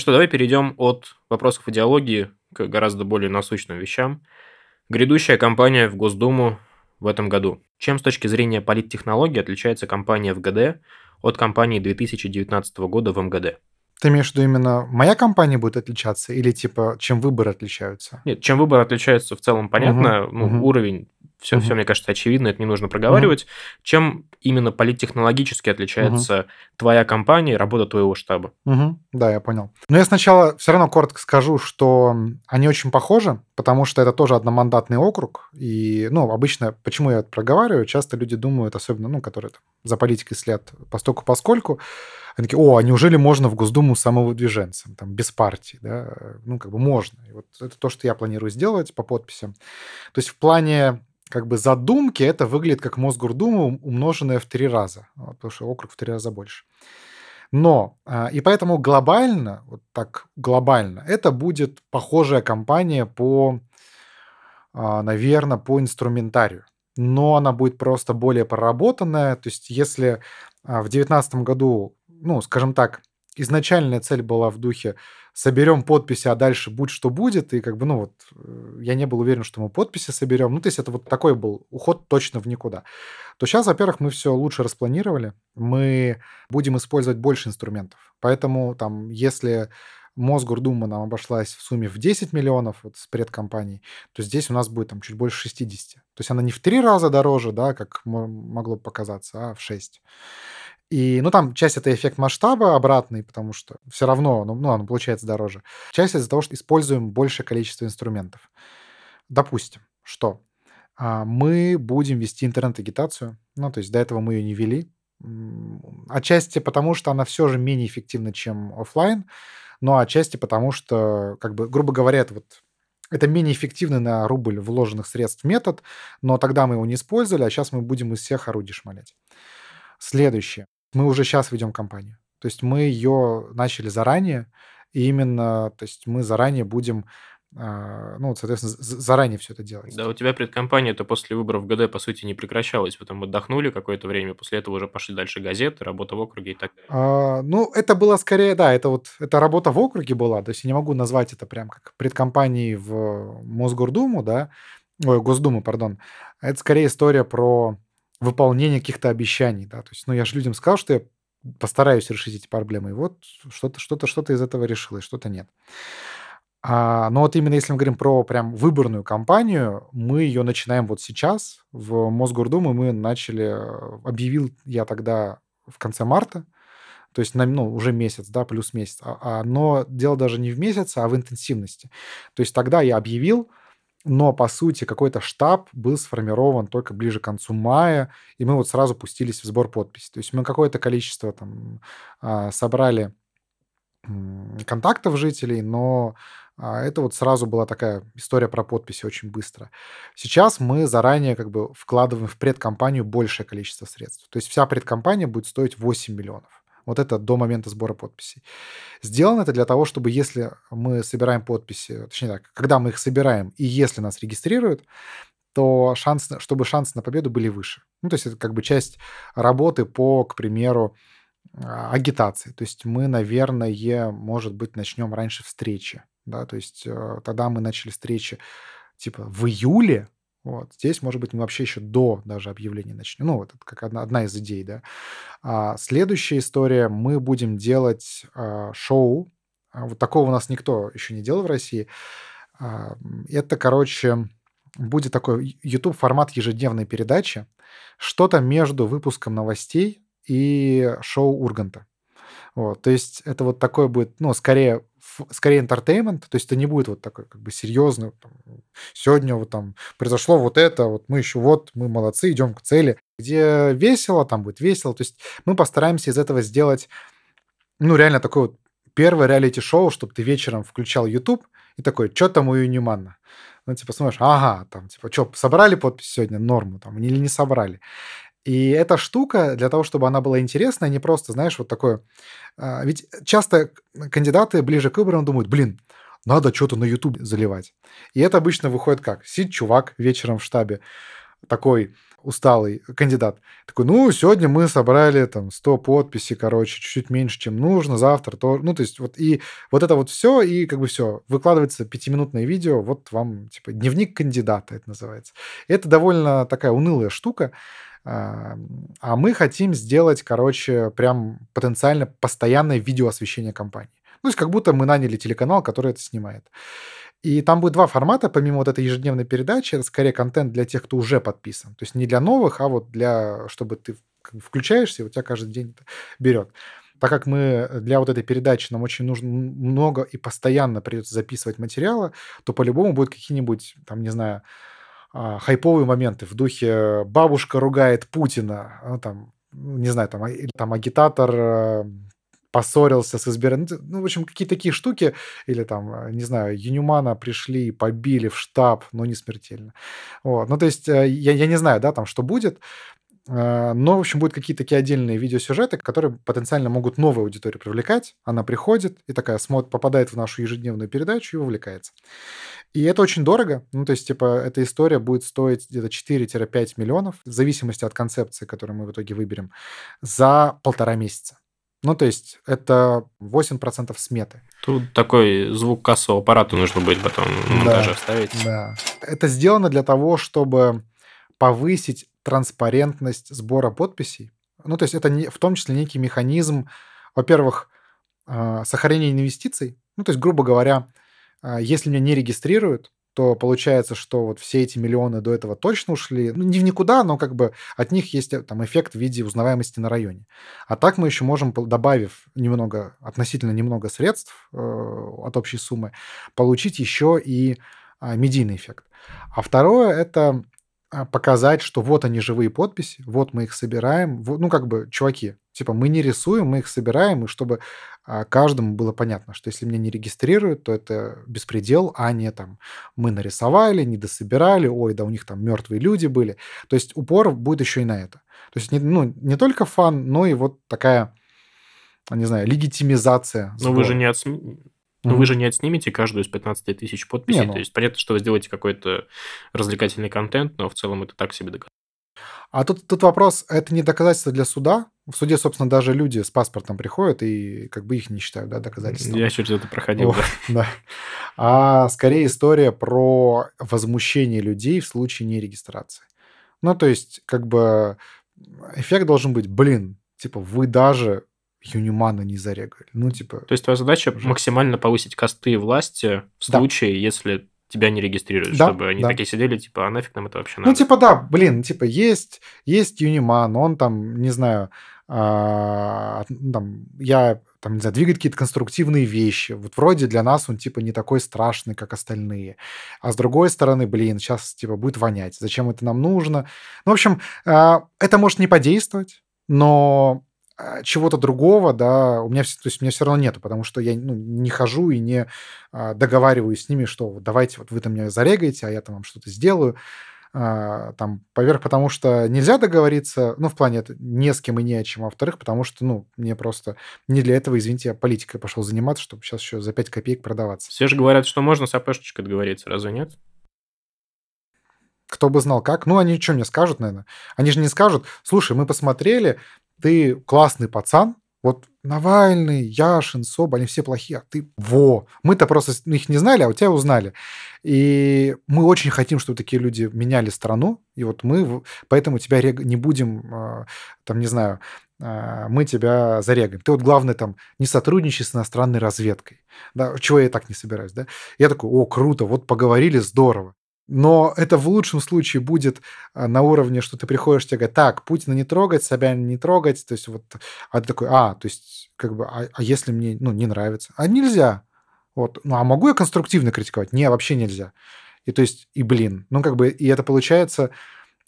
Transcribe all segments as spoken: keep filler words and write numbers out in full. что, давай перейдем от вопросов идеологии к гораздо более насущным вещам. Грядущая кампания в Госдуму в этом году. Чем с точки зрения политтехнологии отличается кампания ФГД от кампании две тысячи девятнадцатого года в МГД? Ты имеешь в виду именно моя кампания будет отличаться или типа чем выборы отличаются? Нет, чем выборы отличаются в целом понятно, угу, ну, угу. уровень, все, угу. все, мне кажется, очевидно, это не нужно проговаривать. Угу. Чем именно политтехнологически отличается угу. твоя кампания и работа твоего штаба? Угу. Да, я понял. Но я сначала все равно коротко скажу, что они очень похожи, потому что это тоже одномандатный округ. И, ну, обычно, почему я это проговариваю, часто люди думают, особенно, ну, которые там, за политикой следят постольку-поскольку, они такие, о, а неужели можно в Госдуму самовыдвиженцем, там, без партии, да? Ну, как бы можно. И вот это то, что я планирую сделать по подписям. То есть в плане, как бы, задумки это выглядит как Мосгордума, умноженная в три раза, потому что округ в три раза больше. Но, и поэтому глобально, вот так глобально, это будет похожая кампания по, наверное, по инструментарию. Но она будет просто более проработанная. То есть если в две тысячи девятнадцатом году, ну, скажем так, изначальная цель была в духе «соберем подписи, а дальше будь что будет», и как бы, ну вот, я не был уверен, что мы подписи соберем, ну, то есть это вот такой был уход точно в никуда, то сейчас, во-первых, мы все лучше распланировали, мы будем использовать больше инструментов, поэтому там, если Мосгордума нам обошлась в сумме в десять миллионов вот, с предкомпанией, то здесь у нас будет там чуть больше шестидесяти, то есть она не в три раза дороже, да, как могло показаться, а в шесть. И, ну, там часть это эффект масштаба обратный, потому что все равно, ну, ну, оно получается дороже. Часть из-за того, что используем большее количество инструментов. Допустим, что мы будем вести интернет-агитацию, ну, то есть до этого мы ее не вели, отчасти потому, что она все же менее эффективна, чем офлайн, но отчасти потому, что, как бы, грубо говоря, это вот это менее эффективный на рубль вложенных средств метод, но тогда мы его не использовали, а сейчас мы будем из всех орудий шмалять. Следующее. Мы уже сейчас ведем кампанию. То есть мы ее начали заранее, и именно, то есть мы заранее будем, ну, соответственно, заранее все это делать. Да, у тебя предкампания-то после выборов в ГД, по сути, не прекращалась. Вы там отдохнули какое-то время, после этого уже пошли дальше газеты, работа в округе и так далее. А, ну, это было скорее, да, это вот, это работа в округе была, то есть я не могу назвать это прям как предкампании в Мосгордуму, да, ой, Госдуму, пардон. Это скорее история про выполнение каких-то обещаний, да, то есть, ну, я же людям сказал, что я постараюсь решить эти проблемы, и вот что-то, что-то, что-то из этого решилось, что-то нет. А, но вот именно если мы говорим про прям выборную кампанию, мы ее начинаем вот сейчас, в Мосгордуму мы начали, объявил я тогда в конце марта, то есть, ну, уже месяц, да, плюс месяц, а, а, но дело даже не в месяце, а в интенсивности. То есть тогда я объявил, но, по сути, какой-то штаб был сформирован только ближе к концу мая, и мы вот сразу пустились в сбор подписей. То есть мы какое-то количество там собрали контактов жителей, но это вот сразу была такая история про подписи очень быстро. Сейчас мы заранее как бы вкладываем в предкампанию большее количество средств. То есть вся предкампания будет стоить восемь миллионов. Вот это до момента сбора подписей. Сделано это для того, чтобы если мы собираем подписи, точнее так, когда мы их собираем и если нас регистрируют, то шанс, чтобы шансы на победу были выше. Ну, то есть это как бы часть работы по, к примеру, агитации. То есть мы, наверное, может быть, начнем раньше встречи. Да? То есть тогда мы начали встречи типа в июле. Вот. Здесь, может быть, мы вообще еще до даже объявления начнем. Ну, вот это как одна, одна из идей, да. А, следующая история. Мы будем делать а, шоу. А, вот такого у нас никто еще не делал в России. А, это, короче, будет такой YouTube-формат ежедневной передачи. Что-то между выпуском новостей и шоу Урганта. Вот. То есть это вот такой будет, ну, скорее... скорее entertainment, то есть это не будет вот такой как бы серьезный, там, сегодня вот там произошло вот это, вот мы еще вот, мы молодцы, идем к цели. Где весело, там будет весело, то есть мы постараемся из этого сделать, ну, реально такое вот первое реалити-шоу, чтобы ты вечером включал YouTube и такой, что там у Юнемана? Ну, типа, смотришь, ага, там, типа, что, собрали подпись сегодня, норму там, или не собрали? И эта штука, для того, чтобы она была интересная, не просто, знаешь, вот такое... Ведь часто кандидаты ближе к выборам думают, блин, надо что-то на YouTube заливать. И это обычно выходит как? Сидит чувак вечером в штабе, такой, усталый кандидат. Такой, ну, сегодня мы собрали там сто подписей, короче, чуть-чуть меньше, чем нужно, завтра то... Ну, то есть вот и вот это вот все, и как бы все. Выкладывается пятиминутное видео, вот вам, типа, дневник кандидата это называется. Это довольно такая унылая штука. А мы хотим сделать, короче, прям потенциально постоянное видеоосвещение кампании. Ну, то есть как будто мы наняли телеканал, который это снимает. И там будет два формата, помимо вот этой ежедневной передачи. Это скорее контент для тех, кто уже подписан. То есть не для новых, а вот для... Чтобы ты включаешься, и у тебя каждый день это берет. Так как мы для вот этой передачи нам очень нужно много и постоянно придется записывать материала, то по-любому будут какие-нибудь, там, не знаю, хайповые моменты в духе «бабушка ругает Путина», ну, там, не знаю, там, или, там агитатор... поссорился с избирателем. Ну, в общем, какие-то такие штуки. Или там, не знаю, Юнемана пришли и побили в штаб, но не смертельно. Вот. Ну, то есть, я, я не знаю, да, там, что будет. Но, в общем, будут какие-то такие отдельные видеосюжеты, которые потенциально могут новую аудиторию привлекать. Она приходит и такая смотрит, попадает в нашу ежедневную передачу и вовлекается. И это очень дорого. Ну, то есть, типа, эта история будет стоить где-то четыре-пять миллионов, в зависимости от концепции, которую мы в итоге выберем, за полтора месяца. Ну, то есть, это восемь процентов сметы. Тут такой звук кассового аппарата нужно будет потом даже вставить. Да. Это сделано для того, чтобы повысить транспарентность сбора подписей. Ну, то есть, это в том числе некий механизм, во-первых, сохранения инвестиций. Ну, то есть, грубо говоря, если меня не регистрируют, то получается, что вот все эти миллионы до этого точно ушли. Ну, не в никуда, но как бы от них есть там эффект в виде узнаваемости на районе. А так мы еще можем, добавив немного, относительно немного средств э, от общей суммы, получить еще и э, медийный эффект. А второе – это показать, что вот они, живые подписи, вот мы их собираем. Вот, ну, как бы, чуваки, типа, мы не рисуем, мы их собираем, и чтобы каждому было понятно, что если меня не регистрируют, то это беспредел, а не там мы нарисовали, не дособирали, ой, да у них там мертвые люди были. То есть упор будет еще и на это. То есть не, ну, не только фан, но и вот такая, не знаю, легитимизация. Но вы же не отсмеете. Но mm-hmm. вы же не отснимете каждую из пятнадцати тысяч подписей. Не, ну... То есть понятно, что вы сделаете какой-то развлекательный контент, но в целом это так себе доказательство. А тут, тут вопрос, это не доказательство для суда? В суде, собственно, даже люди с паспортом приходят и как бы их не считают, да, доказательством. Я через это проходил. О, да. Да. А скорее история про возмущение людей в случае нерегистрации. Ну, то есть как бы эффект должен быть, блин, типа вы даже... Юнемана не зарегали. Ну, типа... То есть твоя задача уже... максимально повысить косты власти в да. случае, если тебя не регистрируют, да, чтобы они да. такие сидели, типа, а нафиг нам это вообще надо? Ну, типа, да, блин, типа, есть, есть Юнеман, он там, не знаю, а, там, я, там, не знаю, двигает какие-то конструктивные вещи. Вот вроде для нас он, типа, не такой страшный, как остальные. А с другой стороны, блин, сейчас, типа, будет вонять. Зачем это нам нужно? Ну, в общем, а, это может не подействовать, но... чего-то другого, да, у меня, то есть у меня все равно нету, потому что я ну, не хожу и не договариваюсь с ними, что давайте вот вы там меня зарегаете, а я там вам что-то сделаю, там, поверх, потому что нельзя договориться, ну, в плане это не с кем и не о чем, а во-вторых, потому что, ну, мне просто не для этого, извините, я политикой пошел заниматься, чтобы сейчас еще за пять копеек продаваться. Все же говорят, что можно с АПшечкой договориться, разве нет? Кто бы знал как. Ну, они что мне скажут, наверное? Они же не скажут, слушай, мы посмотрели, ты классный пацан, вот Навальный, Яшин, Соба, они все плохие, а ты во. Мы-то просто их не знали, а у тебя узнали. И мы очень хотим, чтобы такие люди меняли страну, и вот мы поэтому тебя не будем, там, не знаю, мы тебя зарегаем. Ты вот, главное, там, не сотрудничай с иностранной разведкой. Да, чего я и так не собираюсь, да? Я такой, о, круто, вот поговорили, здорово. Но это в лучшем случае будет на уровне, что ты приходишь, тебе говорят, так, Путина не трогать, Собянина не трогать, то есть вот, а ты такой, а, то есть, как бы, а, а если мне, ну, не нравится? А нельзя. Вот, ну, а могу я конструктивно критиковать? Не, вообще нельзя. И то есть, и блин, ну, как бы, и это получается,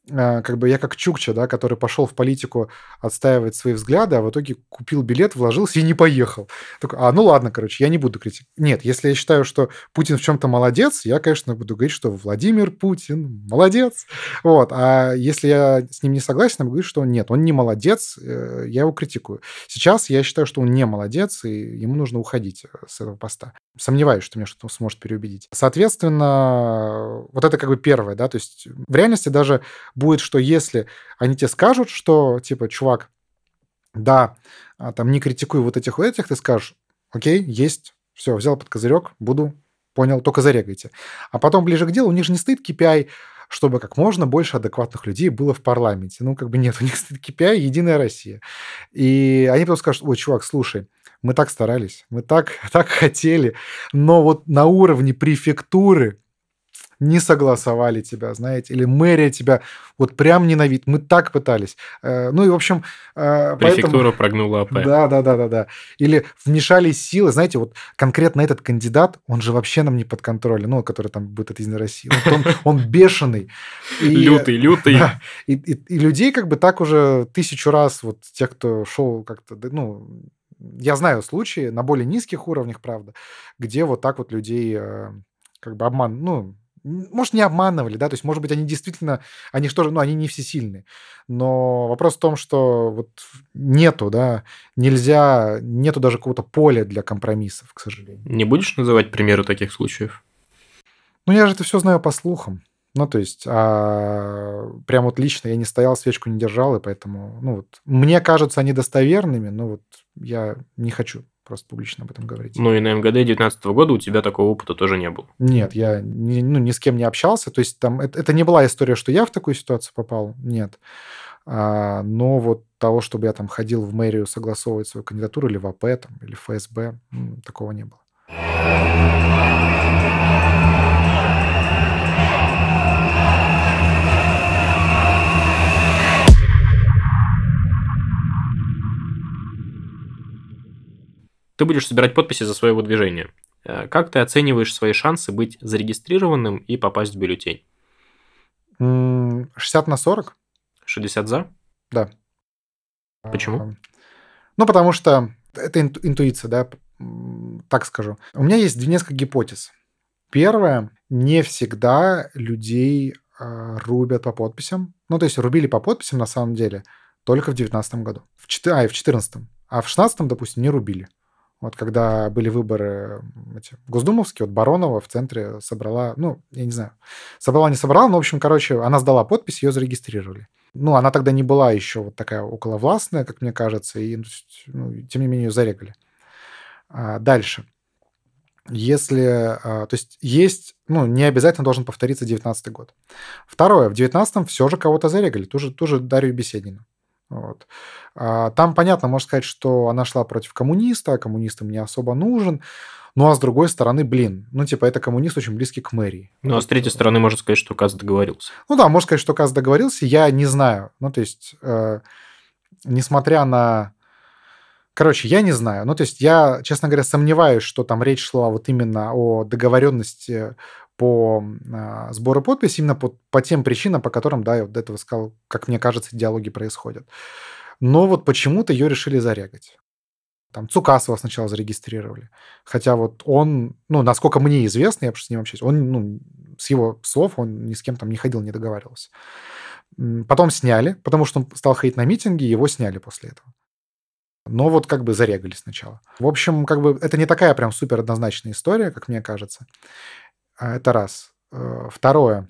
как бы я как Чукча, да, который пошел в политику отстаивать свои взгляды, а в итоге купил билет, вложился и не поехал. Так, а, ну ладно, короче, я не буду критиковать. Нет, если я считаю, что Путин в чем-то молодец, я, конечно, буду говорить, что Владимир Путин молодец. Вот. А если я с ним не согласен, я буду говорить, что нет, он не молодец, я его критикую. Сейчас я считаю, что он не молодец, и ему нужно уходить с этого поста. Сомневаюсь, что меня что-то сможет переубедить. Соответственно, вот это как бы первое, да, то есть в реальности даже будет, что если они тебе скажут, что, типа, чувак, да, там, не критикуй вот этих, вот этих, ты скажешь, окей, есть, все, взял под козырек, буду, понял, только зарегайте. А потом ближе к делу, у них же не стоит кей пи ай, чтобы как можно больше адекватных людей было в парламенте. Ну, как бы нет, у них стоит кей пи ай «Единая Россия». И они потом скажут, ой, чувак, слушай, мы так старались, мы так, так хотели, но вот на уровне префектуры не согласовали тебя, знаете, или мэрия тебя вот прям ненавидит, мы так пытались. Ну и, в общем... Префектура поэтому... прогнула АП. Да, да, да, да, да. Или вмешались силы, знаете, вот конкретно этот кандидат, он же вообще нам не под контролем, ну, который там будет от Единой России, вот он, он бешеный. И... Лютый, лютый. Да. И, и, и людей как бы так уже тысячу раз, вот те, кто шел как-то, ну... Я знаю случаи на более низких уровнях, правда, где вот так вот людей как бы обман... Ну, может, не обманывали, да, то есть, может быть, они действительно... Они что же, ну, они не всесильны. Но вопрос в том, что вот нету, да, нельзя... Нету даже какого-то поля для компромиссов, к сожалению. Не будешь называть примеры таких случаев? Ну, я же это все знаю по слухам. Ну, то есть, а, прям вот лично я не стоял, свечку не держал, и поэтому, ну, вот, мне кажутся они достоверными, но вот я не хочу просто публично об этом говорить. Ну, и на МГД девятнадцатого года у тебя такого опыта тоже не было? Нет, я не, ну, ни с кем не общался, то есть, там, это, это не была история, что я в такую ситуацию попал, нет. А, но вот того, чтобы я там ходил в мэрию согласовывать свою кандидатуру или в АП, там, или в ФСБ, ну, такого не было. Ты будешь собирать подписи за свое выдвижение. Как ты оцениваешь свои шансы быть зарегистрированным и попасть в бюллетень? шестьдесят на сорок. шестьдесят за? Да. Почему? Ну, потому что это инту- интуиция, да, так скажу. У меня есть несколько гипотез. Первое, не всегда людей рубят по подписям. Ну, то есть рубили по подписям на самом деле только в девятнадцатом году. В чет... А, и в четырнадцатом. А в шестнадцатом, допустим, не рубили. Вот когда были выборы эти, госдумовские, вот Баронова в центре собрала, ну, я не знаю, собрала, не собрала, но, в общем, короче, она сдала подпись, ее зарегистрировали. Ну, она тогда не была еще вот такая околовластная, как мне кажется, и, ну, тем не менее, ее зарегали. А дальше. Если, а, то есть есть, ну, не обязательно должен повториться девятнадцатый год. Второе, в девятнадцатом все же кого-то зарегали, ту же, ту же Дарью Беседину. Вот. Там, понятно, можно сказать, что она шла против коммуниста, а коммунистам не особо нужен. Ну, а с другой стороны, блин, ну, типа, это коммунист очень близкий к мэрии. Ну, а с третьей стороны, можно сказать, что КАЗ договорился. Ну, да, можно сказать, что КАЗ договорился, я не знаю. Ну, то есть, э, несмотря на... Короче, я не знаю. Ну, то есть, я, честно говоря, сомневаюсь, что там речь шла вот именно о договоренности по сбору подписей, именно по, по тем причинам, по которым, да, я вот до этого сказал, как мне кажется, диалоги происходят. Но вот почему-то ее решили зарегать. Там Цукасова сначала зарегистрировали. Хотя вот он, ну, насколько мне известно, я просто с ним общаюсь, он, ну, с его слов, он ни с кем там не ходил, не договаривался. Потом сняли, потому что он стал ходить на митинги, его сняли после этого. Но вот как бы зарегали сначала. В общем, как бы это не такая прям супер однозначная история, как мне кажется. Это раз. Второе.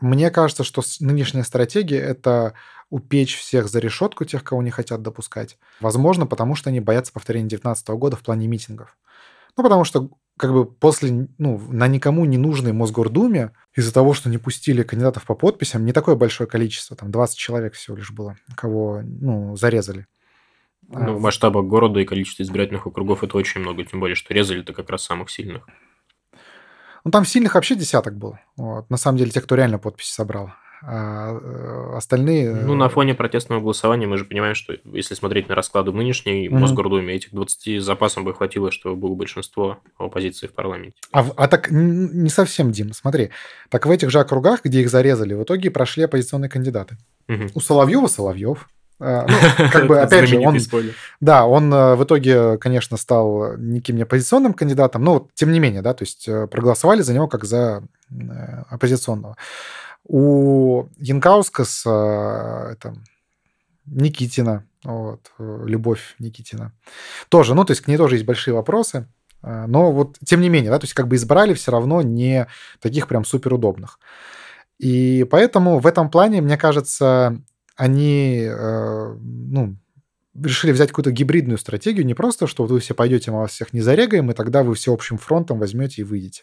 Мне кажется, что нынешняя стратегия – это упечь всех за решетку, тех, кого не хотят допускать. Возможно, потому что они боятся повторения девятнадцатого года в плане митингов. Ну, потому что как бы после, ну, на никому не нужной Мосгордуме из-за того, что не пустили кандидатов по подписям, не такое большое количество, там двадцать человек всего лишь было, кого, ну, зарезали. Ну, в масштабах города и количества избирательных округов это очень много, тем более, что резали-то как раз самых сильных. Ну, там сильных вообще десяток был. Вот. На самом деле, те, кто реально подписи собрал. А остальные... Ну, на фоне протестного голосования мы же понимаем, что если смотреть на расклады в нынешней mm-hmm. Мосгордуме, этих двадцати запасом бы хватило, чтобы было большинство оппозиции в парламенте. А, а так не совсем, Дим, смотри. Так в этих же округах, где их зарезали, в итоге прошли оппозиционные кандидаты. Mm-hmm. У Соловьева Соловьев. Ну, как бы, опять же, он, да, он в итоге, конечно, стал никаким не оппозиционным кандидатом, но тем не менее, да, то есть проголосовали за него как за оппозиционного. У Янкаускас, это, Никитина, вот, Любовь Никитина, тоже, ну, то есть к ней тоже есть большие вопросы, но вот тем не менее, да, то есть как бы избрали все равно не таких прям суперудобных. И поэтому в этом плане, мне кажется, они э, ну, решили взять какую-то гибридную стратегию, не просто, что вы все пойдете, мы вас всех не зарегаем, и тогда вы всеобщим фронтом возьмете и выйдете.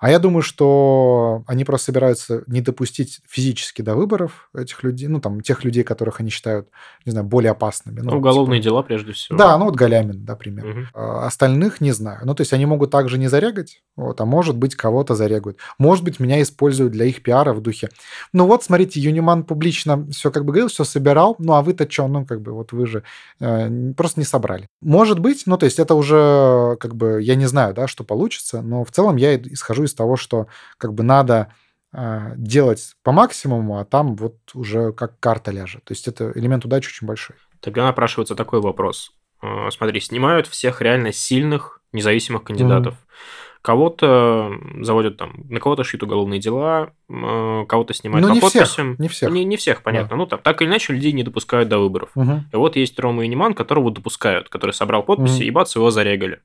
А я думаю, что они просто собираются не допустить физически до выборов этих людей, ну, там, тех людей, которых они считают, не знаю, более опасными. Ну, уголовные типа... дела, прежде всего. Да, ну, вот Галямин, например. Угу. А остальных не знаю. Ну, то есть они могут также не зарегать, вот, а может быть, кого-то зарегают. Может быть, меня используют для их пиара в духе. Ну, вот, смотрите, Юнеман публично все как бы говорил, все собирал, ну, а вы-то что? Ну, как бы, вот вы же э, просто не собрали. Может быть, ну, то есть это уже, как бы, я не знаю, да, что получится, но в целом я исхожу из из того, что как бы надо э, делать по максимуму, а там вот уже как карта ляжет. То есть это элемент удачи очень большой. Тогда напрашивается такой вопрос. Э, смотри, снимают всех реально сильных, независимых кандидатов. Mm-hmm. Кого-то заводят там, на кого-то шьют уголовные дела, э, кого-то снимают Но по не подписям. Всех, не всех. Не, не всех, понятно. Да. Ну, там, так или иначе, людей не допускают до выборов. Mm-hmm. И вот есть Рома Юнеман, которого допускают, который собрал подписи, mm-hmm. и бац, его зарегали.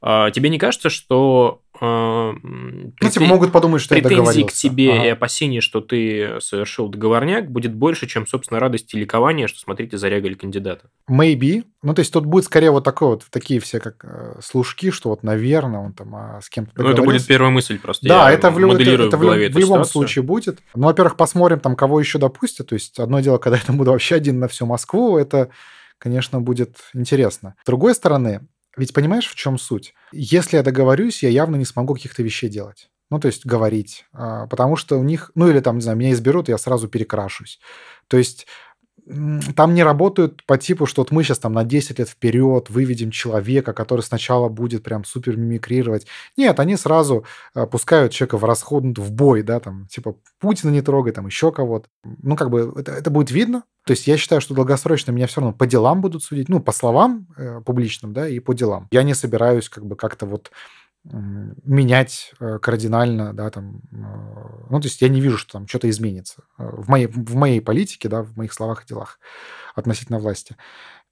А, тебе не кажется, что... Эти могут подумать, что я договорился. Претензий к тебе ага. и опасений, что ты совершил договорняк, будет больше, чем, собственно, радость и ликование, что, смотрите, зарягали кандидата. Maybe. Ну, то есть, тут будет скорее вот такой вот, такие все как э, служки, что вот, наверное, он там а с кем-то договорился. Ну, это будет первая мысль просто. Да, я это, в, это, это в, в любом ситуацию. Случае будет. Ну, во-первых, посмотрим, там, кого еще допустят. То есть, одно дело, когда я буду вообще один на всю Москву, это, конечно, будет интересно. С другой стороны, ведь понимаешь, в чем суть? Если я договорюсь, я явно не смогу каких-то вещей делать. Ну, то есть говорить. Потому что у них... Ну, или там, не знаю, меня изберут, и я сразу перекрашусь. То есть там не работают по типу, что вот мы сейчас там на десять лет вперед выведем человека, который сначала будет прям супер мимикрировать. Нет, они сразу пускают человека в расход, в бой, да, там, типа Путина не трогай, там, еще кого-то. Ну, как бы это, это будет видно. То есть я считаю, что долгосрочно меня все равно по делам будут судить, ну, по словам э, публичным, да, и по делам. Я не собираюсь как бы как-то вот менять кардинально, да, там, ну, то есть я не вижу, что там что-то изменится в моей, в моей политике, да, в моих словах и делах относительно власти.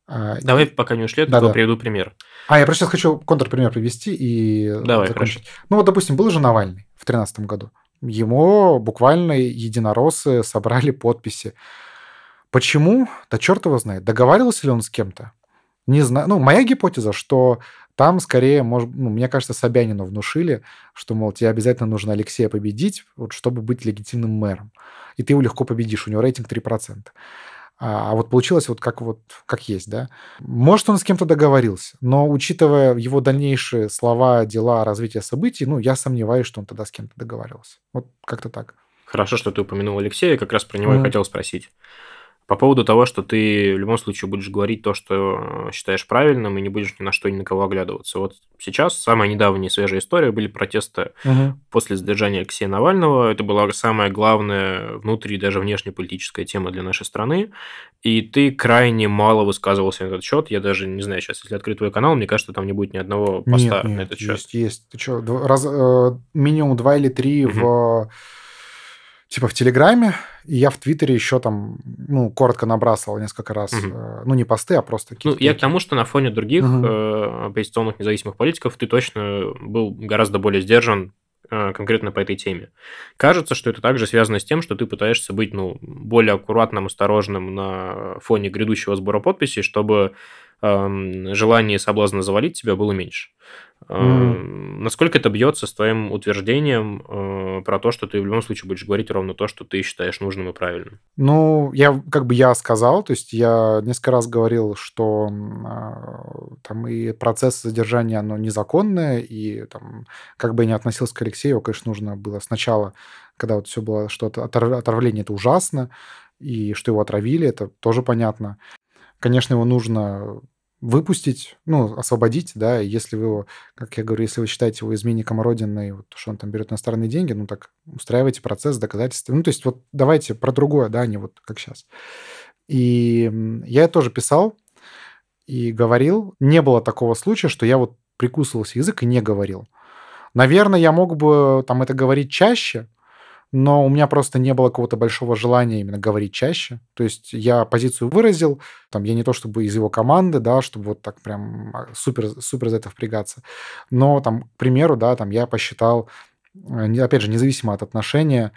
Давай, и... пока не ушли, я да, да. приведу пример. А, я просто сейчас хочу контрпример привести и Давай, закончить. Хорошо. Ну, вот, допустим, был же Навальный в две тысячи тринадцатом году. Ему буквально единороссы собрали подписи. Почему? Да черт его знает. Договаривался ли он с кем-то? Не знаю. Ну, моя гипотеза, что там скорее, может, ну, мне кажется, Собянину внушили, что, мол, тебе обязательно нужно Алексея победить, вот, чтобы быть легитимным мэром. И ты его легко победишь, у него рейтинг три процента. А вот получилось вот как, вот как есть, да. Может, он с кем-то договорился, но, учитывая его дальнейшие слова, дела, развитие событий, ну, я сомневаюсь, что он тогда с кем-то договаривался. Вот как-то так. Хорошо, что ты упомянул Алексея, как раз про него mm. я хотел спросить. По поводу того, что ты в любом случае будешь говорить то, что считаешь правильным, и не будешь ни на что, ни на кого оглядываться. Вот сейчас самая недавняя свежая история были протесты угу. после задержания Алексея Навального. Это была самая главная внутри и даже внешнеполитическая тема для нашей страны. И ты крайне мало высказывался на этот счет. Я даже не знаю сейчас, если открыть твой канал, мне кажется, там не будет ни одного поста нет, нет, на этот счет. Есть, есть. Ты что, раз, э, минимум два или три угу. в... типа в Телеграме, и я в Твиттере еще там, ну, коротко набрасывал несколько раз, угу. ну, не посты, а просто... Ну, я к тому, что на фоне других угу. э, оппозиционных независимых политиков ты точно был гораздо более сдержан э, конкретно по этой теме. Кажется, что это также связано с тем, что ты пытаешься быть, ну, более аккуратным, осторожным на фоне грядущего сбора подписей, чтобы э, желание и соблазна завалить тебя было меньше. Mm. Насколько это бьется с твоим утверждением э, про то, что ты в любом случае будешь говорить ровно то, что ты считаешь нужным и правильным? Ну, я как бы я сказал, то есть я несколько раз говорил, что э, там и процесс задержания, оно незаконное, и там, как бы я ни относился к Алексею, конечно, нужно было сначала, когда вот все было, что отравление, это ужасно, и что его отравили, это тоже понятно. Конечно, его нужно... выпустить, ну, освободить, да, если вы его, как я говорю, если вы считаете его изменником Родины, вот, что он там берет иностранные деньги, ну, так устраивайте процесс, доказательства. Ну, то есть вот давайте про другое, да, а не вот как сейчас. И я тоже писал и говорил. Не было такого случая, что я вот прикусывался язык и не говорил. Наверное, я мог бы там это говорить чаще, но у меня просто не было какого-то большого желания именно говорить чаще. То есть я позицию выразил, там, я не то чтобы из его команды, да, чтобы вот так прям супер, супер за это впрягаться. Но, там, к примеру, да, там я посчитал, опять же, независимо от отношения,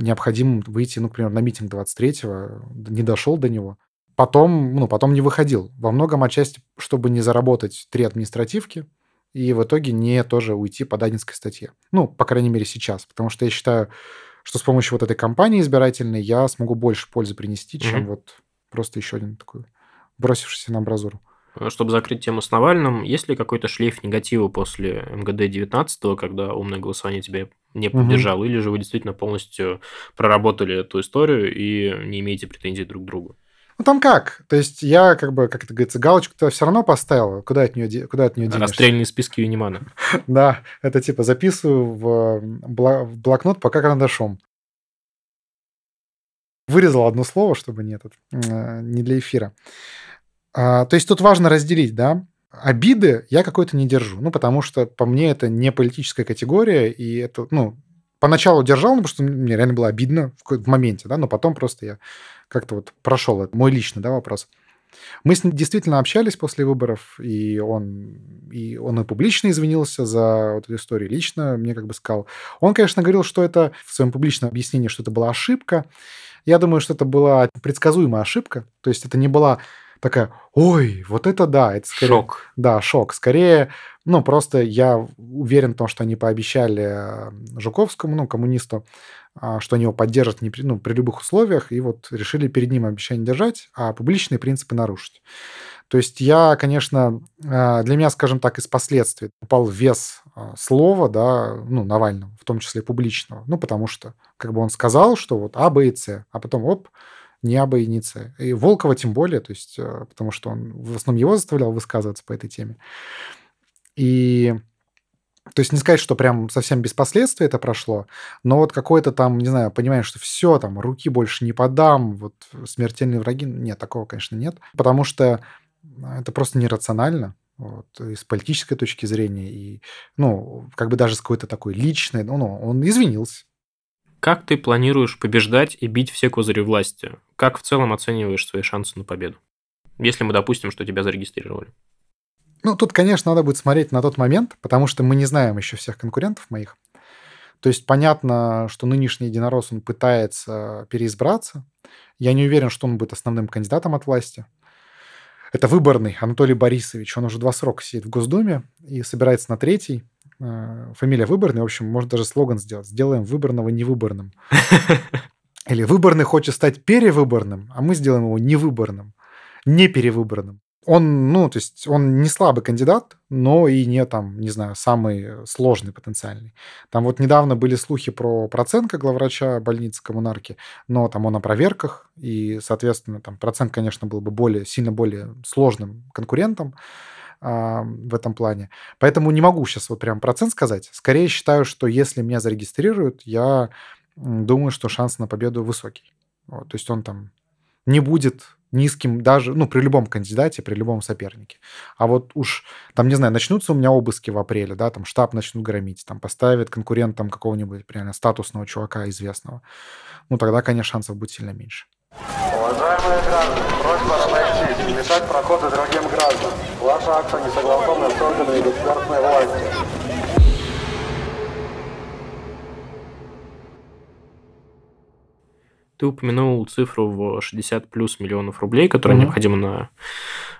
необходимым выйти, ну, например, на митинг двадцать третьего, не дошел до него, потом, ну, потом не выходил. Во многом отчасти, чтобы не заработать три административки и в итоге не тоже уйти по Дадинской статье. Ну, по крайней мере, сейчас. Потому что я считаю, что с помощью вот этой кампании избирательной я смогу больше пользы принести, чем угу. вот просто еще один такой, бросившийся на амбразуру. Чтобы закрыть тему с Навальным, есть ли какой-то шлейф негатива после эм гэ дэ девятнадцатого, когда умное голосование тебя не поддержало, угу. или же вы действительно полностью проработали эту историю и не имеете претензий друг к другу? Ну, там как? То есть я, как бы, как это говорится, галочку-то все равно поставил. Куда от нее, куда от нее денешься? Расстрельные списки Юнемана. Да, это типа записываю в блокнот пока карандашом. Вырезал одно слово, чтобы не этот, не для эфира. То есть тут важно разделить, да? Обиды я какой-то не держу. Ну, потому что по мне это не политическая категория, и это, ну... Поначалу держал, ну, потому что мне реально было обидно в моменте, да, но потом просто я как-то вот прошел. Это мой личный, да, вопрос. Мы с ним действительно общались после выборов, и он, и он и публично извинился за вот эту историю, лично мне как бы сказал. Он, конечно, говорил, что это в своем публичном объяснении, что это была ошибка. Я думаю, что это была предсказуемая ошибка, то есть это не была такая, ой, вот это да, это скорее... Шок. Да, шок. Скорее, ну, просто я уверен в том, что они пообещали Жуковскому, ну, коммунисту, что они его поддержат не при, ну, при любых условиях, и вот решили перед ним обещание держать, а публичные принципы нарушить. То есть я, конечно, для меня, скажем так, из последствий упал вес слова, да, ну, Навального, в том числе публичного, ну, потому что, как бы он сказал, что вот А, Б и С, а потом, оп, не А, Б и не С. И Волкова тем более, то есть, потому что он в основном его заставлял высказываться по этой теме. И, то есть, не сказать, что прям совсем без последствий это прошло, но вот какое-то там, не знаю, понимание, что все, там, руки больше не подам, вот смертельные враги, нет, такого, конечно, нет, потому что это просто нерационально, вот, и с политической точки зрения, и, ну, как бы даже с какой-то такой личной, ну, ну, он извинился. Как ты планируешь побеждать и бить все козыри власти? Как в целом оцениваешь свои шансы на победу? Если мы допустим, что тебя зарегистрировали. Ну, тут, конечно, надо будет смотреть на тот момент, потому что мы не знаем еще всех конкурентов моих. То есть понятно, что нынешний единорос, он пытается переизбраться. Я не уверен, что он будет основным кандидатом от власти. Это Выборный Анатолий Борисович. Он уже два срока сидит в Госдуме и собирается на третий. Фамилия Выборный. В общем, может даже слоган сделать. Сделаем Выборного невыборным. Или Выборный хочет стать перевыборным, а мы сделаем его невыборным, не перевыборным. Он, ну, то есть он не слабый кандидат, но и не, там, не знаю, самый сложный потенциальный. Там вот недавно были слухи про Проценко, главврача больницы Коммунарки, но там он о проверках, и, соответственно, там Проценко, конечно, был бы более, сильно более сложным конкурентом а, в этом плане. Поэтому не могу сейчас вот прям процент сказать. Скорее считаю, что если меня зарегистрируют, я думаю, что шанс на победу высокий. Вот, то есть он там не будет... низким даже, ну, при любом кандидате, при любом сопернике. А вот уж, там, не знаю, начнутся у меня обыски в апреле, да, там штаб начнут громить, там поставят конкурентам какого-нибудь, реально, статусного чувака известного. Ну, тогда, конечно, шансов будет сильно меньше. Уважаемые граждане, просьба обойти, лишать прохода другим гражданам. Ваша акция несогласована с органами государственной власти. Ты упомянул цифру в шестьдесят плюс миллионов рублей, которые mm-hmm. необходимы на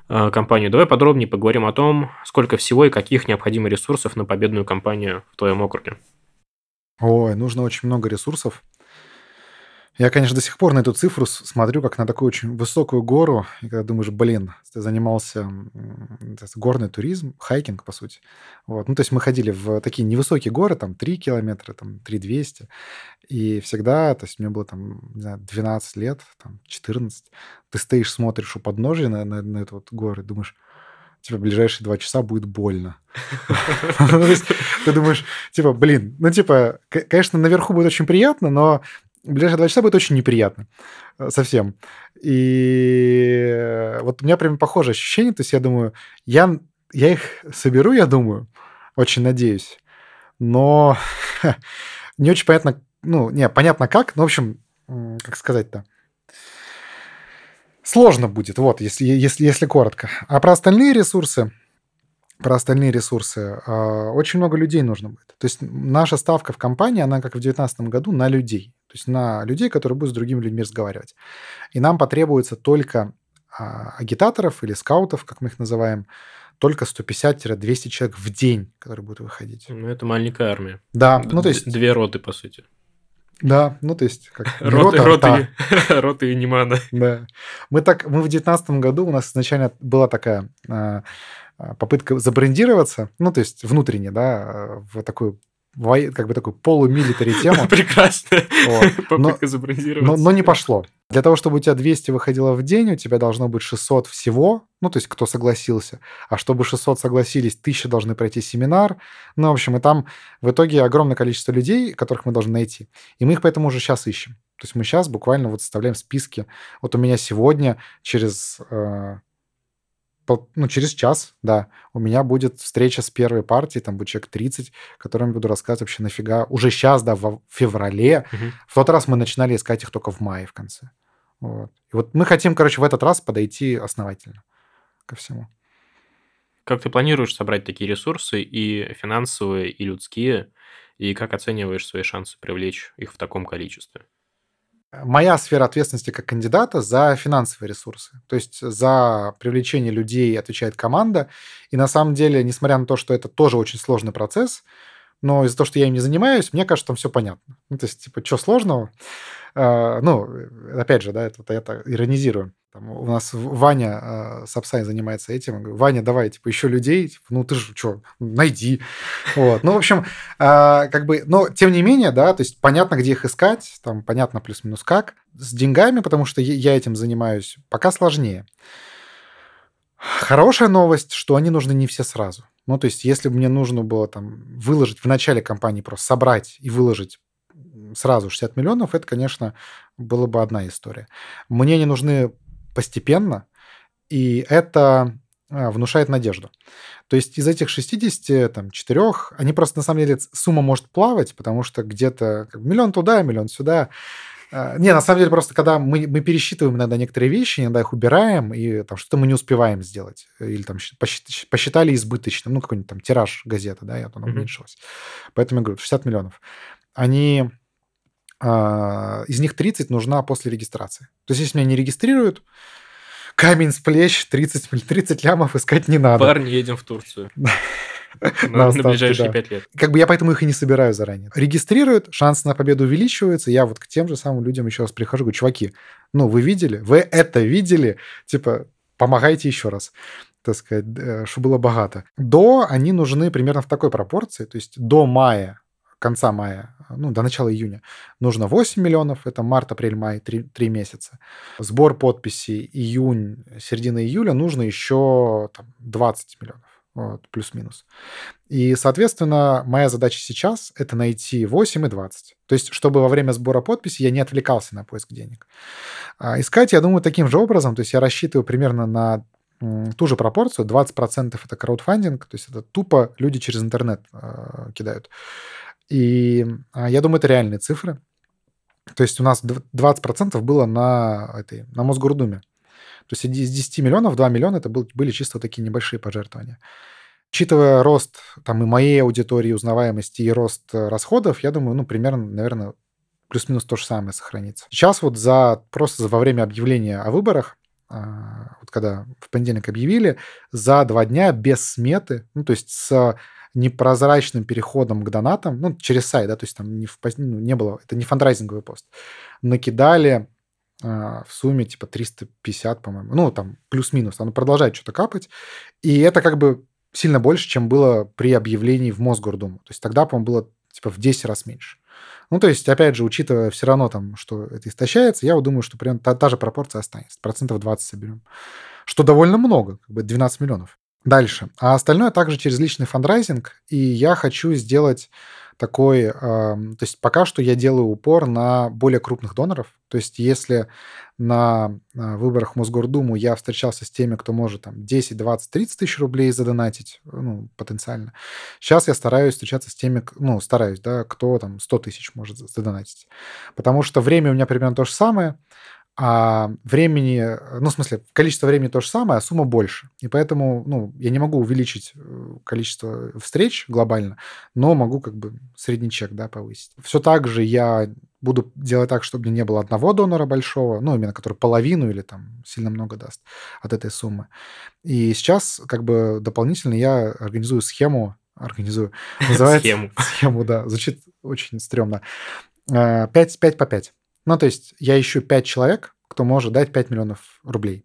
э, кампанию. Давай подробнее поговорим о том, сколько всего и каких необходимо ресурсов на победную кампанию в твоем округе. Ой, нужно очень много ресурсов. Я, конечно, до сих пор на эту цифру смотрю как на такую очень высокую гору. И когда думаешь, блин, ты занимался горный туризм, хайкинг, по сути. Вот. Ну, то есть мы ходили в такие невысокие горы, там три километра, там три двести. И всегда, то есть мне было там, не знаю, двенадцать лет, там четырнадцать. Ты стоишь, смотришь у подножия на, на, на эту вот гору и думаешь... типа, в ближайшие два часа будет больно. Ты думаешь, типа, блин, ну, типа, конечно, наверху будет очень приятно, но в ближайшие два часа будет очень неприятно совсем. И вот у меня прям похожие ощущения, то есть я думаю, я, я их соберу, я думаю, очень надеюсь, но не очень понятно, ну, не, понятно как, но, в общем, как сказать-то, сложно будет, вот, если, если, если коротко. А про остальные ресурсы, про остальные ресурсы, очень много людей нужно будет. То есть наша ставка в компании, она как в две тысячи девятнадцатом году на людей. То есть на людей, которые будут с другими людьми разговаривать. И нам потребуется только агитаторов или скаутов, как мы их называем, только сто пятьдесят - двести человек в день, которые будут выходить. Ну, это маленькая армия. Да. Д- ну, то есть... Две роты, по сути. Да, ну, то есть... Как... Роты, роты, роты, роты Юнемана. Да. Мы, так, мы в две тысячи девятнадцатом году, у нас изначально была такая э, попытка забрендироваться, ну, то есть внутренне, да, в такую, как бы такую полумилитари тему. Прекрасно. Попытка забрендироваться. Но не пошло. Для того, чтобы у тебя двести выходило в день, у тебя должно быть шестьсот всего, ну, то есть кто согласился. А чтобы шестьсот согласились, тысяча должны пройти семинар. Ну, в общем, и там в итоге огромное количество людей, которых мы должны найти. И мы их поэтому уже сейчас ищем. То есть мы сейчас буквально вот составляем списки. Вот у меня сегодня через... Ну, через час, да, у меня будет встреча с первой партией, там будет человек тридцать, которым я буду рассказывать вообще нафига. Уже сейчас, да, в феврале. Угу. В тот раз мы начинали искать их только в мае в конце. Вот. И вот мы хотим, короче, в этот раз подойти основательно ко всему. Как ты планируешь собрать такие ресурсы, и финансовые, и людские, и как оцениваешь свои шансы привлечь их в таком количестве? Моя сфера ответственности как кандидата за финансовые ресурсы. То есть за привлечение людей отвечает команда. И на самом деле, несмотря на то, что это тоже очень сложный процесс, но из-за того, что я им не занимаюсь, мне кажется, там все понятно. Ну, то есть, типа, что сложного? А, ну, опять же, да, это, это иронизирую. Там у нас Ваня э, Сапсай занимается этим. Я говорю, Ваня, давай, типа, еще людей. Типа, ну, ты же что, найди. Вот. Ну, в общем, э, как бы... Но, тем не менее, да, то есть понятно, где их искать. Там понятно плюс-минус как. С деньгами, потому что я этим занимаюсь, пока сложнее. Хорошая новость, что они нужны не все сразу. Ну, то есть если бы мне нужно было там выложить в начале кампании, просто собрать и выложить сразу шестьдесят миллионов, это, конечно, была бы одна история. Мне не нужны... постепенно, и это внушает надежду. То есть из этих шестидесяти, там, четырёх, они просто, на самом деле, сумма может плавать, потому что где-то миллион туда, миллион сюда. Не, на самом деле, просто когда мы, мы пересчитываем иногда некоторые вещи, иногда их убираем, и там что-то мы не успеваем сделать. Или там посчитали избыточным, ну, какой-нибудь там тираж газеты, да, и оно уменьшилось. Mm-hmm. Поэтому я говорю, шестьдесят миллионов. Они... Из них тридцать нужна после регистрации. То есть, если меня не регистрируют, камень с плеч, тридцать, тридцать лямов искать не надо. Парни, едем в Турцию. На ближайшие пять лет. Как бы я поэтому их и не собираю заранее. Регистрируют, шансы на победу увеличиваются. Я вот к тем же самым людям еще раз прихожу, говорю, чуваки, ну, вы видели? Вы это видели? Типа, помогайте еще раз, так сказать, чтобы было богато. До они нужны примерно в такой пропорции, то есть до мая, конца мая, ну, до начала июня, нужно восемь миллионов, это март, апрель, май, три месяца. Сбор подписей июнь, середина июля, нужно еще там, двадцать миллионов, вот, плюс-минус. И, соответственно, моя задача сейчас – это найти восемь и двадцать. То есть, чтобы во время сбора подписей я не отвлекался на поиск денег. А искать, я думаю, таким же образом, то есть я рассчитываю примерно на ту же пропорцию, двадцать процентов – это краудфандинг, то есть это тупо люди через интернет э, кидают. И я думаю, это реальные цифры. То есть у нас двадцать процентов было на, этой, на Мосгордуме. То есть из десяти миллионов, два миллиона это был, были чисто такие небольшие пожертвования. Учитывая рост там, и моей аудитории, узнаваемости, и рост расходов, я думаю, ну, примерно, наверное, плюс-минус то же самое сохранится. Сейчас вот за, просто во время объявления о выборах, вот когда в понедельник объявили, за два дня без сметы, ну, то есть с... непрозрачным переходом к донатам, ну, через сайт, да, то есть там не, в, ну, не было, это не фандрайзинговый пост, накидали э, в сумме типа триста пятьдесят, по-моему, ну, там плюс-минус, оно продолжает что-то капать, и это как бы сильно больше, чем было при объявлении в Мосгордуму, то есть тогда, по-моему, было типа в десять раз меньше. Ну, то есть, опять же, учитывая все равно там, что это истощается, я думаю, что примерно та, та же пропорция останется, процентов двадцать соберем, что довольно много, как бы двенадцать миллионов. Дальше. А остальное также через личный фандрайзинг. И я хочу сделать такой... Э, то есть пока что я делаю упор на более крупных доноров. То есть если на, на выборах в Мосгордуму я встречался с теми, кто может там, десять, двадцать, тридцать тысяч рублей задонатить, ну, потенциально, сейчас я стараюсь встречаться с теми, ну, стараюсь, да, кто там сто тысяч может задонатить. Потому что время у меня примерно то же самое. а времени, ну, в смысле, количество времени то же самое, а сумма больше. И поэтому, ну, я не могу увеличить количество встреч глобально, но могу как бы средний чек, да, повысить. Все так же я буду делать так, чтобы мне не было одного донора большого, ну, именно который половину или там сильно много даст от этой суммы. И сейчас как бы дополнительно я организую схему, организую, называется... Схему. Схему, да, звучит очень стрёмно. пять по пять. Ну, то есть я ищу пять человек, кто может дать пять миллионов рублей.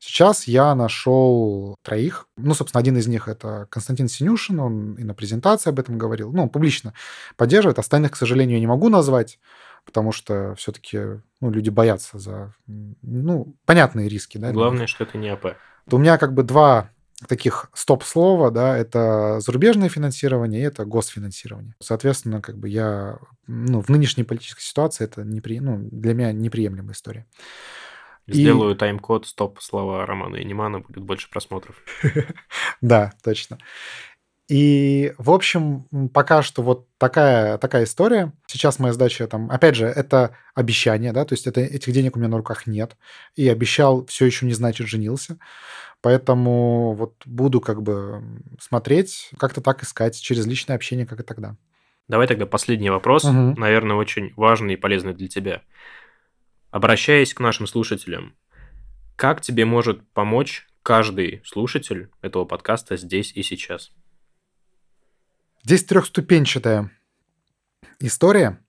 Сейчас я нашел троих. Ну, собственно, один из них – это Константин Синюшин, он и на презентации об этом говорил. Ну, он публично поддерживает. Остальных, к сожалению, я не могу назвать, потому что все-таки, ну, люди боятся за, ну, понятные риски. Да, главное, что это не АП. То у меня как бы два таких стоп-слова, да, это зарубежное финансирование и это госфинансирование. Соответственно, как бы я, ну, в нынешней политической ситуации это непри... ну, для меня неприемлемая история. Сделаю и... тайм-код стоп-слова Романа Юнемана, будет больше просмотров. Да, точно. И, в общем, пока что вот такая, такая история. Сейчас моя задача, там, опять же, это обещание, да, то есть это, этих денег у меня на руках нет. И обещал, все еще не значит женился. Поэтому вот буду как бы смотреть, как-то так искать, через личное общение, как и тогда. Давай тогда последний вопрос, угу. Наверное, очень важный и полезный для тебя. Обращаясь к нашим слушателям, как тебе может помочь каждый слушатель этого подкаста здесь и сейчас? Здесь трехступенчатая история.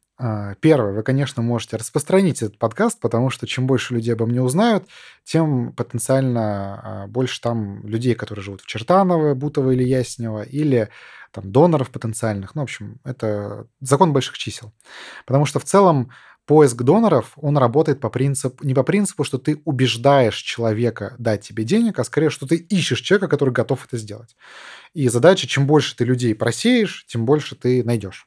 Первое, вы, конечно, можете распространить этот подкаст, потому что чем больше людей обо мне узнают, тем потенциально больше там людей, которые живут в Чертаново, Бутово или Ясенево, или там доноров потенциальных. Ну, в общем, это закон больших чисел. Потому что в целом поиск доноров, он работает по принципу, не по принципу, что ты убеждаешь человека дать тебе денег, а скорее, что ты ищешь человека, который готов это сделать. И задача, чем больше ты людей просеешь, тем больше ты найдешь.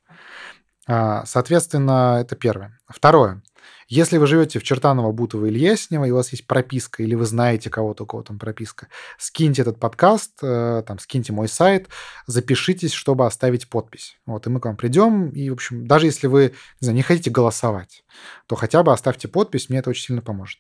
Соответственно, это первое. Второе. Если вы живете в Чертаново, Бутово или Ясенево, и у вас есть прописка, или вы знаете кого-то, у кого там прописка, скиньте этот подкаст, там, скиньте мой сайт, запишитесь, чтобы оставить подпись. Вот, и мы к вам придем. И, в общем, даже если вы, не знаю, не хотите голосовать, то хотя бы оставьте подпись, мне это очень сильно поможет.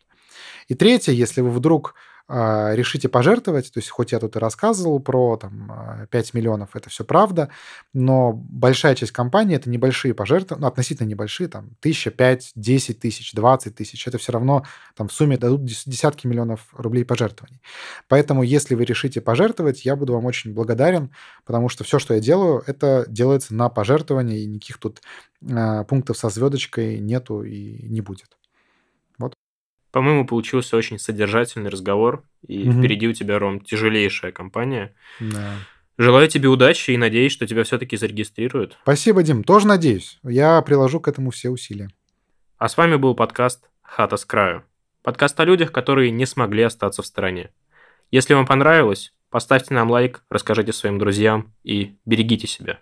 И третье, если вы вдруг решите пожертвовать, то есть хоть я тут и рассказывал про там, пять миллионов, это все правда, но большая часть компании это небольшие пожертвования, ну, относительно небольшие, там, тысяча, пять, десять тысяч, двадцать тысяч, это все равно там, в сумме дадут десятки миллионов рублей пожертвований. Поэтому, если вы решите пожертвовать, я буду вам очень благодарен, потому что все, что я делаю, это делается на пожертвования, и никаких тут э, пунктов со звездочкой нету и не будет. По-моему, получился очень содержательный разговор. И угу. Впереди у тебя, Ром, тяжелейшая компания. Да. Желаю тебе удачи и надеюсь, что тебя все-таки зарегистрируют. Спасибо, Дим. Тоже надеюсь. Я приложу к этому все усилия. А с вами был подкаст «Хата с краю». Подкаст о людях, которые не смогли остаться в стороне. Если вам понравилось, поставьте нам лайк, расскажите своим друзьям и берегите себя.